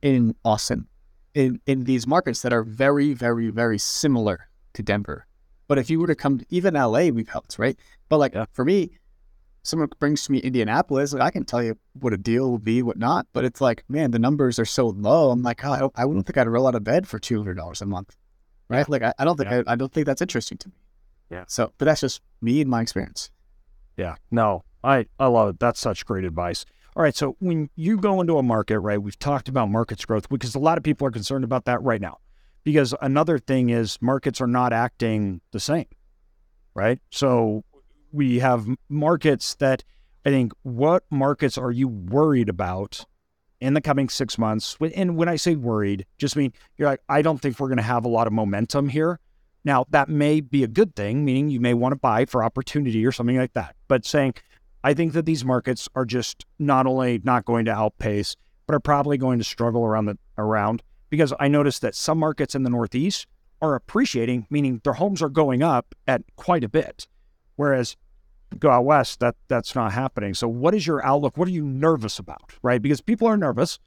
in Austin, in, in these markets that are very, very, very similar to Denver. But if you were to come to even L A, we've helped, right? But like, yeah. for me, someone brings to me Indianapolis, like, I can tell you what a deal will be, what not, but it's like, man, the numbers are so low. I'm like, oh, I, don't, I wouldn't think I'd roll out of bed for two hundred dollars a month, right? Yeah. Like, I, I don't think yeah. I, I don't think that's interesting to me. Yeah. So, but that's just me and my experience. Yeah. No, I, I love it. That's such great advice. All right. So when you go into a market, right, we've talked about markets growth because a lot of people are concerned about that right now, because another thing is markets are not acting the same, right? So we have markets that, I think, what markets are you worried about in the coming six months? And when I say worried, just mean you're like, I don't think we're going to have a lot of momentum here. Now, that may be a good thing, meaning you may want to buy for opportunity or something like that. But saying, I think that these markets are just not only not going to outpace, but are probably going to struggle around the around because I noticed that some markets in the Northeast are appreciating, meaning their homes are going up at quite a bit, whereas go out west, that that's not happening. So what is your outlook? What are you nervous about, right? Because people are nervous.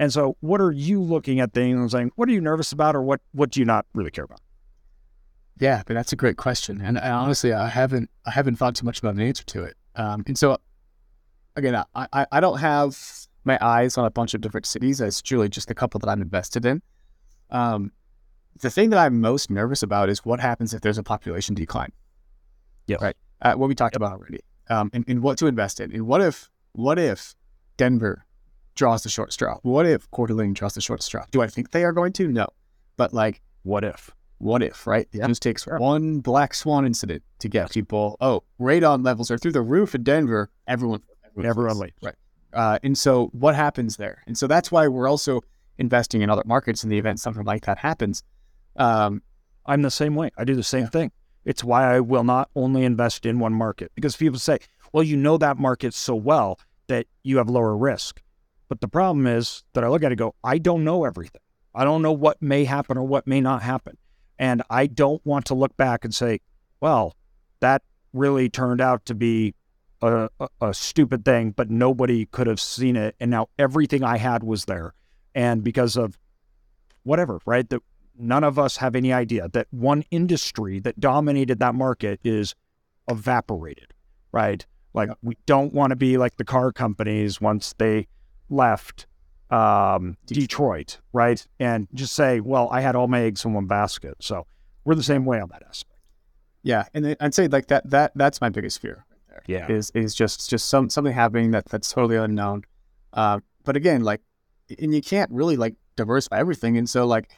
And so what are you looking at things and saying, what are you nervous about, or what, what do you not really care about? Yeah, but that's a great question. And, and honestly, I haven't, I haven't thought too much about an answer to it. Um, and so again, I, I, I don't have my eyes on a bunch of different cities. It's truly just a couple that I'm invested in. Um, the thing that I'm most nervous about is what happens if there's a population decline. Yeah. Right. Uh, what we talked about already, um, and, and what to invest in. And what if, what if Denver draws the short straw? What if Coeur d'Alene draws the short straw? Do I think they are going to? No. But like, what if, what if, right? Yeah. It just takes sure. one black swan incident to get people, oh, radon levels are through the roof in Denver. Everyone, everyone, everyone leaves. Right. Uh, and so what happens there? And so that's why we're also investing in other markets in the event something like that happens. Um, I'm the same way. I do the same yeah. thing. It's why I will not only invest in one market, because people say, well, you know that market so well that you have lower risk. But the problem is that I look at it and go, I don't know everything. I don't know what may happen or what may not happen. And I don't want to look back and say, well, that really turned out to be a, a, a stupid thing, but nobody could have seen it. And now everything I had was there. And because of whatever, right? The, None of us have any idea that one industry that dominated that market is evaporated, right? Like, yeah. we don't want to be like the car companies once they left um, Detroit. Detroit, right? And just say, well, I had all my eggs in one basket. So we're the same way on that aspect. Yeah. And I'd say like that, that that's my biggest fear right there. Yeah. Is, is just, just some, something happening that that's totally unknown. Uh, but again, like, and you can't really like diversify everything. And so like,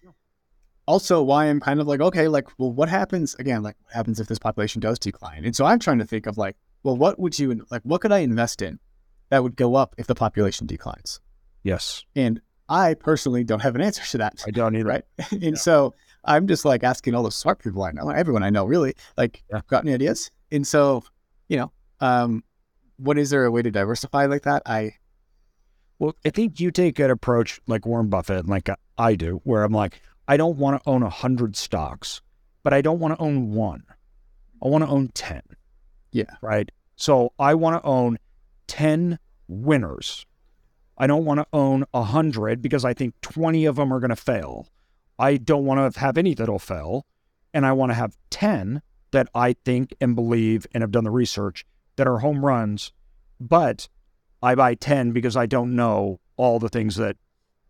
also why I'm kind of like, okay, like, well, what happens again? Like, what happens if this population does decline? And so I'm trying to think of like, well, what would you, like, what could I invest in that would go up if the population declines? Yes. And I personally don't have an answer to that. I don't either. Right. And yeah. so I'm just like asking all the smart people I know, everyone I know, really, like, yeah. got any ideas? And so, you know, um, what is there a way to diversify like that? I, well, I think you take an approach like Warren Buffett and like I do, where I'm like, I don't want to own one hundred stocks, but I don't want to own one. I want to own ten. Yeah. Right? So I want to own ten winners. I don't want to own one hundred because I think twenty of them are going to fail. I don't want to have any that'll fail. And I want to have ten that I think and believe and have done the research that are home runs. But I buy ten because I don't know all the things that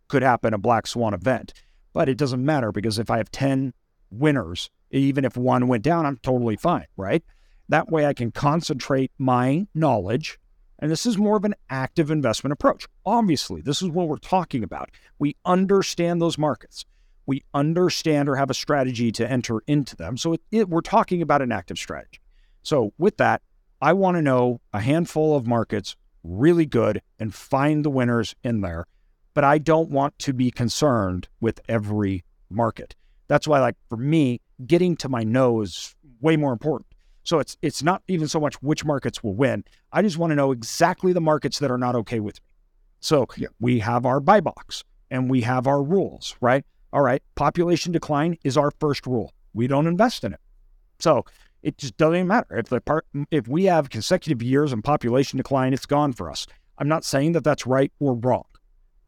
could happen in a black swan event. But it doesn't matter, because if I have ten winners, even if one went down, I'm totally fine, right? That way I can concentrate my knowledge. And this is more of an active investment approach. Obviously, this is what we're talking about. We understand those markets. we understand or have a strategy to enter into them. So it, it, we're talking about an active strategy. So with that, I want to know a handful of markets really good and find the winners in there, but I don't want to be concerned with every market. That's why, like for me, getting to my know is way more important. So it's it's not even so much which markets will win. I just want to know exactly the markets that are not okay with me. So yeah. we have our buy box and we have our rules, right? All right, population decline is our first rule. We don't invest in it. So it just doesn't even matter. If the part, if we have consecutive years in population decline, it's gone for us. I'm not saying that that's right or wrong.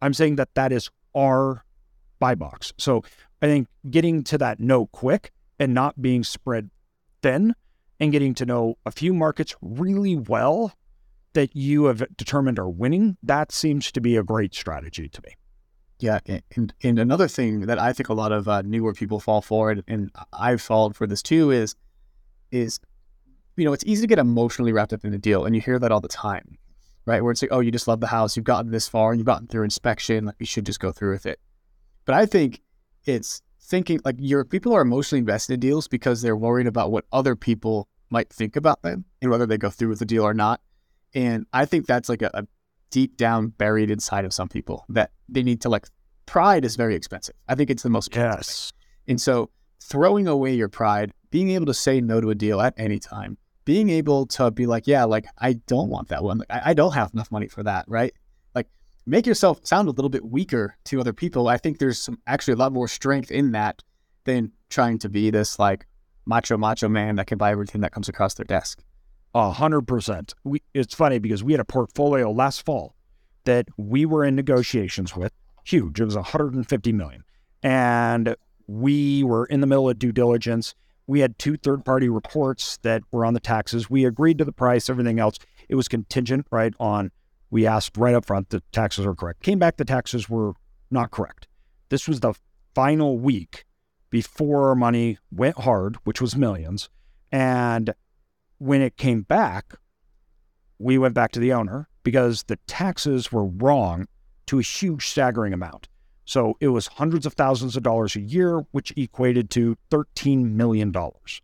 I'm saying that that is our buy box. So I think getting to that know quick and not being spread thin and getting to know a few markets really well that you have determined are winning, that seems to be a great strategy to me. Yeah. And, and another thing that I think a lot of uh, newer people fall for, and, and I've fallen for this too, is, is, you know, it's easy to get emotionally wrapped up in a deal. And you hear that all the time, right? Where it's like, oh, you just love the house. You've gotten this far and you've gotten through inspection. Like, you should just go through with it. But I think it's thinking like your people are emotionally invested in deals because they're worried about what other people might think about them and whether they go through with the deal or not. And I think that's like a, a deep down buried inside of some people that they need to like, pride is very expensive. I think it's the most expensive. Yes. And so throwing away your pride, being able to say no to a deal at any time, being able to be like, yeah, like I don't want that one. Like, I, I don't have enough money for that. Right. Like make yourself sound a little bit weaker to other people. I think there's some actually a lot more strength in that than trying to be this like macho, macho man that can buy everything that comes across their desk. A hundred percent. We, it's funny because we had a portfolio last fall that we were in negotiations with, huge. It was one hundred fifty million. And we were in the middle of due diligence. We had two third-party reports that were on the taxes. We agreed to the price, everything else. It was contingent, right, on, we asked right up front, the taxes are correct. Came back, the taxes were not correct. This was the final week before our money went hard, which was millions. And when it came back, we went back to the owner because the taxes were wrong to a huge staggering amount. So it was hundreds of thousands of dollars a year, which equated to thirteen million dollars.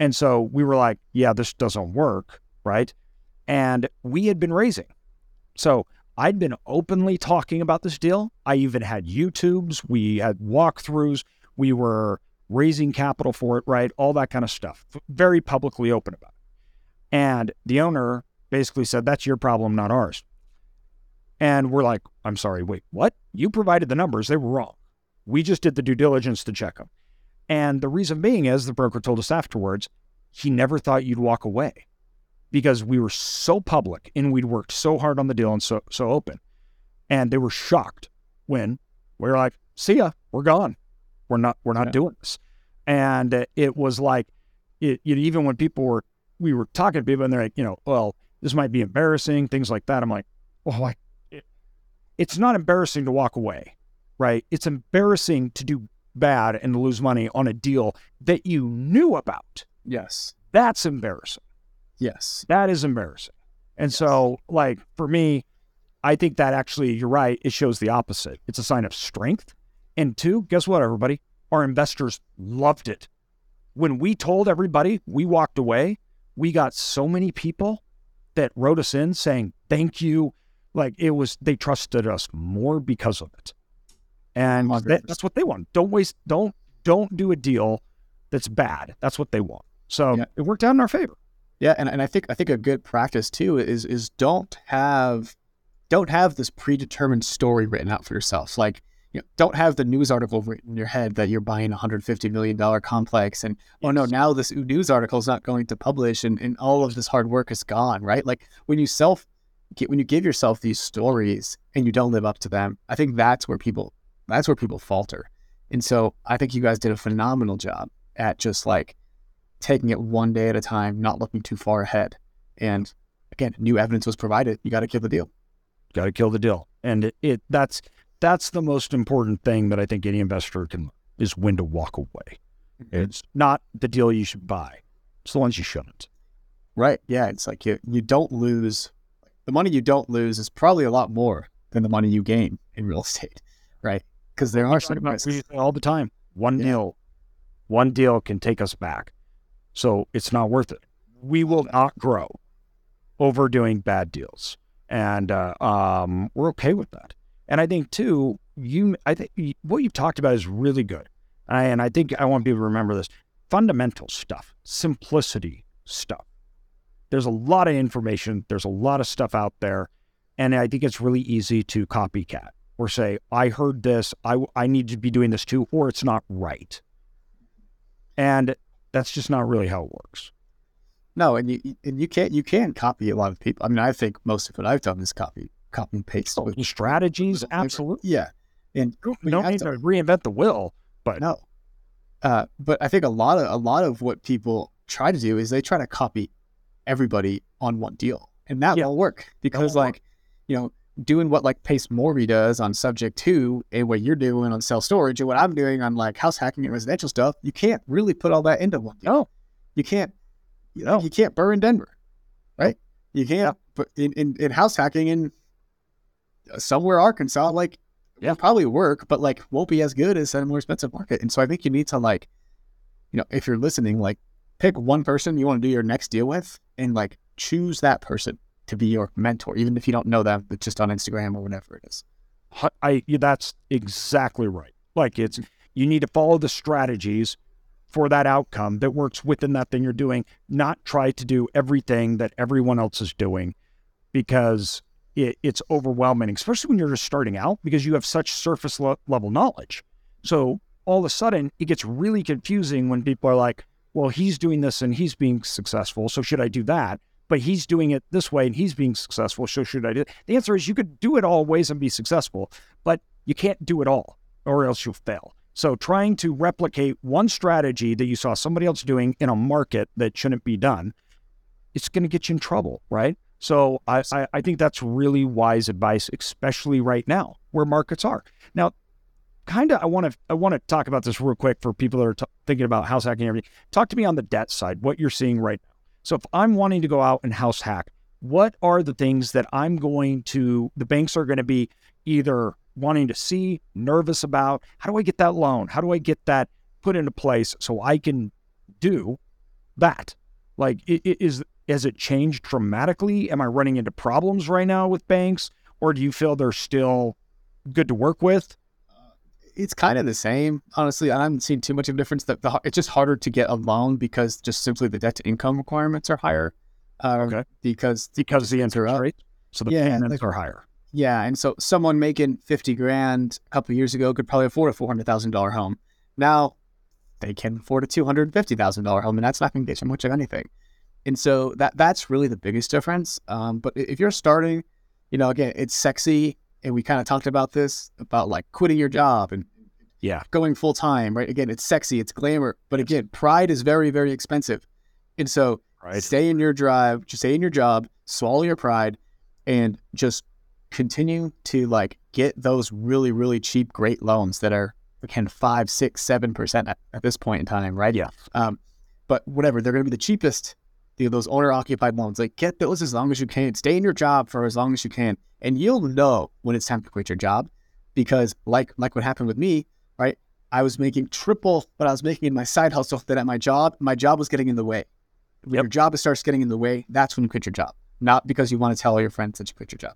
And so we were like, yeah, this doesn't work, right? And we had been raising. So I'd been openly talking about this deal. I even had YouTubes. We had walkthroughs. We were raising capital for it, right? All that kind of stuff. Very publicly open about it. And the owner basically said, that's your problem, not ours. And we're like, I'm sorry, wait, what? You provided the numbers. They were wrong. We just did the due diligence to check them. And the reason being is the broker told us afterwards, he never thought you'd walk away because we were so public and we'd worked so hard on the deal and so, so open. And they were shocked when we were like, see ya, we're gone. We're not, we're not yeah. doing this. And it was like, it, it, even when people were, we were talking to people and they're like, you know, well, this might be embarrassing, things like that. I'm like, well, I, it, it's not embarrassing to walk away, right? It's embarrassing to do bad and to lose money on a deal that you knew about. Yes. That's embarrassing. Yes. That is embarrassing. And yes. so like for me, I think that actually, you're right. It shows the opposite. It's a sign of strength. And two, guess what, everybody? Our investors loved it. When we told everybody we walked away, we got so many people that wrote us in saying, thank you. Like it was, they trusted us more because of it. And that, that's what they want. Don't waste, don't, don't do a deal that's bad. That's what they want. So yeah. it worked out in our favor. Yeah. And, and I think, I think a good practice too is, is don't have, don't have this predetermined story written out for yourself. Like, you know, don't have the news article written in your head that you're buying a one hundred fifty million dollars complex and, oh no, now this news article is not going to publish and, and all of this hard work is gone, right? Like when you self, when you give yourself these stories and you don't live up to them, I think that's where people, that's where people falter. And so I think you guys did a phenomenal job at just like taking it one day at a time, not looking too far ahead. And again, new evidence was provided. You got to kill the deal. Got to kill the deal. And it, it that's, That's the most important thing that I think any investor can is when to walk away. Mm-hmm. It's not the deal you should buy. It's the ones you shouldn't. Right. Yeah. It's like you, you don't lose. The money you don't lose is probably a lot more than the money you gain in real estate. Right. because there are some risks all the time. One yeah. deal, one deal can take us back. So it's not worth it. We will not grow over doing bad deals. And uh, um, we're okay with that. And I think too, you, I think what you've talked about is really good. And I think I want people to remember this. Fundamental stuff, simplicity stuff. There's a lot of information. There's a lot of stuff out there. And I think it's really easy to copycat or say, I heard this, I, I need to be doing this too, or it's not right. And that's just not really how it works. No, and you and you can't you can copy a lot of people. I mean, I think most of what I've done is copy copy and paste. With strategies, with, absolutely. Yeah. And we don't need to, to reinvent the wheel, but no. Uh, but I think a lot of a lot of what people try to do is they try to copy everybody on one deal. And that yeah. won't work because won't like, work. you know, doing what like Pace Morby does on subject two and what you're doing on self storage and what I'm doing on like house hacking and residential stuff, you can't really put all that into one deal. No. You can't. You know, you can't burn in Denver, right? You can't. But in, in, in house hacking in somewhere Arkansas, like, yeah, probably work, but like won't be as good as a more expensive market. And so I think you need to like, you know, if you're listening, like pick one person you want to do your next deal with, and like choose that person to be your mentor, even if you don't know them, but just on Instagram or whatever it is. I that's exactly right. Like it's you need to follow the strategies for that outcome that works within that thing you're doing, not try to do everything that everyone else is doing because it, it's overwhelming, especially when you're just starting out because you have such surface lo- level knowledge. So all of a sudden it gets really confusing when people are like, well, he's doing this and he's being successful, so should I do that? But he's doing it this way and he's being successful, so should I do it? The answer is you could do it all ways and be successful, but you can't do it all or else you'll fail. So trying to replicate one strategy that you saw somebody else doing in a market that shouldn't be done, it's going to get you in trouble, right? So I, I, I think that's really wise advice, especially right now where markets are. Now, kind of, I want to I want to talk about this real quick for people that are t- thinking about house hacking and everything. Talk to me on the debt side, what you're seeing right now. So if I'm wanting to go out and house hack, what are the things that I'm going to, the banks are going to be either wanting to see, nervous about, how do I get that loan? How do I get that put into place so I can do that? Like, it, it is, has it changed dramatically? Am I running into problems right now with banks, or do you feel they're still good to work with? Uh, it's kind of the same, honestly. I haven't seen too much of a difference. That the, it's just harder to get a loan because just simply the debt to income requirements are higher. Uh, okay. Because because the interest rate, so the yeah, payments like, are higher. Yeah, and so someone making fifty grand a couple of years ago could probably afford a four hundred thousand dollar home. Now they can afford a two hundred fifty thousand dollar home, and that's not going to get you much of anything. And so that that's really the biggest difference. Um, but if you're starting, you know, again, it's sexy, and we kind of talked about this about like quitting your job and yeah, going full time, right? Again, it's sexy, it's glamour, but again, pride is very very expensive, and so right. stay in your drive, just stay in your job, swallow your pride, and just continue to like get those really, really cheap, great loans that are again five, six, seven percent at, at this point in time, right? Yeah. Um, but whatever, they're going to be the cheapest. The, those owner-occupied loans, like get those as long as you can. Stay in your job for as long as you can, and you'll know when it's time to quit your job, because like like what happened with me, right? I was making triple what I was making in my side hustle that at my job. My job was getting in the way. When yep. your job starts getting in the way, that's when you quit your job. Not because you want to tell all your friends that you quit your job.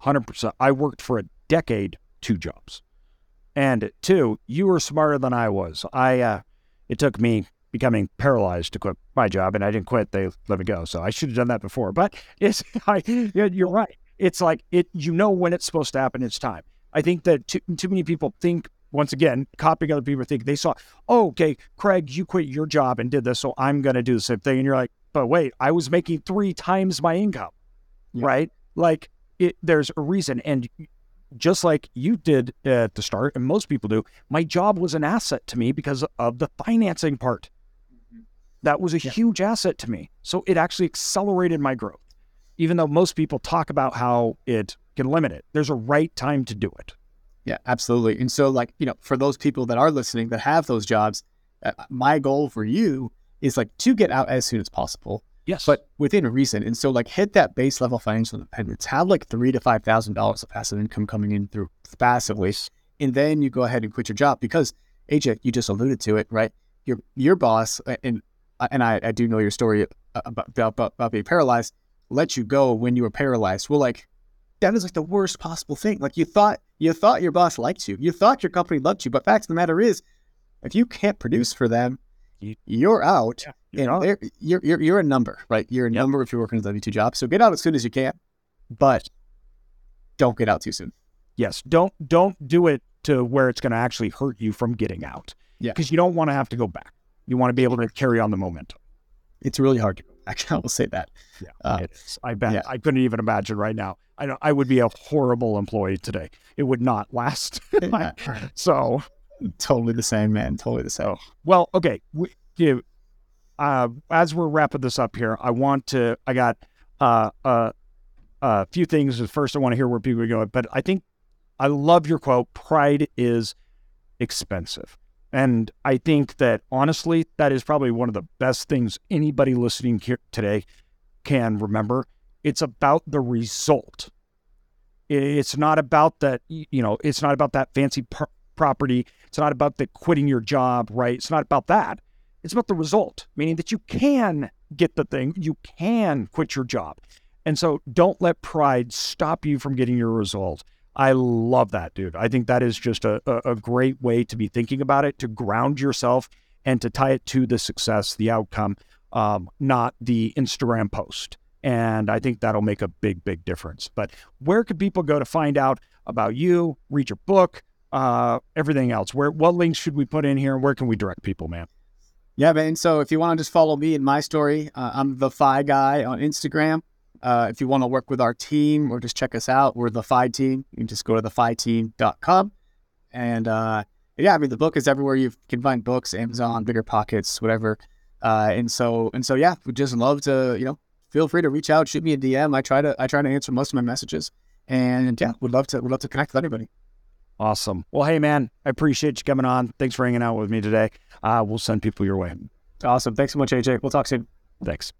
one hundred percent. I worked for a decade, two jobs. And two, you were smarter than I was. I, uh, it took me becoming paralyzed to quit my job, and I didn't quit. They let me go. So I should have done that before, but it's, I, you're right. It's like, it, you know, when it's supposed to happen, it's time. I think that too, too many people think, once again, copying other people, think they saw, oh, okay, Craig, you quit your job and did this, so I'm going to do the same thing. And you're like, but wait, I was making three times my income, yeah. right? Like, It, there's a reason, and just like you did at the start, and most people do, my job was an asset to me because of the financing part. That was a yeah. huge asset to me, so it actually accelerated my growth, even though most people talk about how it can limit it. There's a right time to do it. Yeah, absolutely. And so, like, you know, for those people that are listening that have those jobs, uh, my goal for you is like to get out as soon as possible. Yes. But within reason. And so like hit that base level financial independence, have like three to five thousand dollars of passive income coming in through passively, and then you go ahead and quit your job because, A J, you just alluded to it, right? Your your boss, and and I, I do know your story about, about, about being paralyzed, let you go when you were paralyzed. Well, like, that is like the worst possible thing. Like, you thought you thought your boss liked you. You thought your company loved you. But fact of the matter is, if you can't produce for them, you're out. Yeah, you're you know, out. You're, you're, you're a number, right? You're a yep. number if you're working a W two job. So get out as soon as you can, but don't get out too soon. Yes. Don't, don't do it to where it's going to actually hurt you from getting out. Yeah. Because you don't want to have to go back. You want to be able to carry on the momentum. It's really hard to go back. I will say that. Yeah, uh, it is. I bet. Yeah. I couldn't even imagine right now. I know I would be a horrible employee today. It would not last. So... Totally the same, man. Totally the same. Oh. Well, okay. We, you, uh, as we're wrapping this up here, I want to, I got uh, uh, a few things. First, I want to hear where people are going, but I think I love your quote, pride is expensive. And I think that honestly, that is probably one of the best things anybody listening here today can remember. It's about the result. It's not about that, you know, it's not about that fancy part. property. It's not about the quitting your job, right? It's not about that. It's about the result, meaning that you can get the thing, you can quit your job. And so don't let pride stop you from getting your result. I love that, dude. I think that is just a, a, a great way to be thinking about it, to ground yourself and to tie it to the success, the outcome, um, not the Instagram post. And I think that'll make a big, big difference. But where could people go to find out about you, read your book, Uh, everything else? Where, what links should we put in here? Where can we direct people, man? Yeah, man. So if you want to just follow me and my story, uh, I'm the F I guy on Instagram. Uh, if you want to work with our team or just check us out, we're the F I Team. You can just go to the fi team dot com. And uh, yeah, I mean, the book is everywhere you can find books, Amazon, BiggerPockets, whatever. Uh, and so, and so, yeah, we just love to, you know, feel free to reach out, shoot me a D M. I try to, I try to answer most of my messages, and yeah, would love to, would love to connect with anybody. Awesome. Well, hey, man, I appreciate you coming on. Thanks for hanging out with me today. Uh, we'll send people your way. Awesome. Thanks so much, A J. We'll talk soon. Thanks.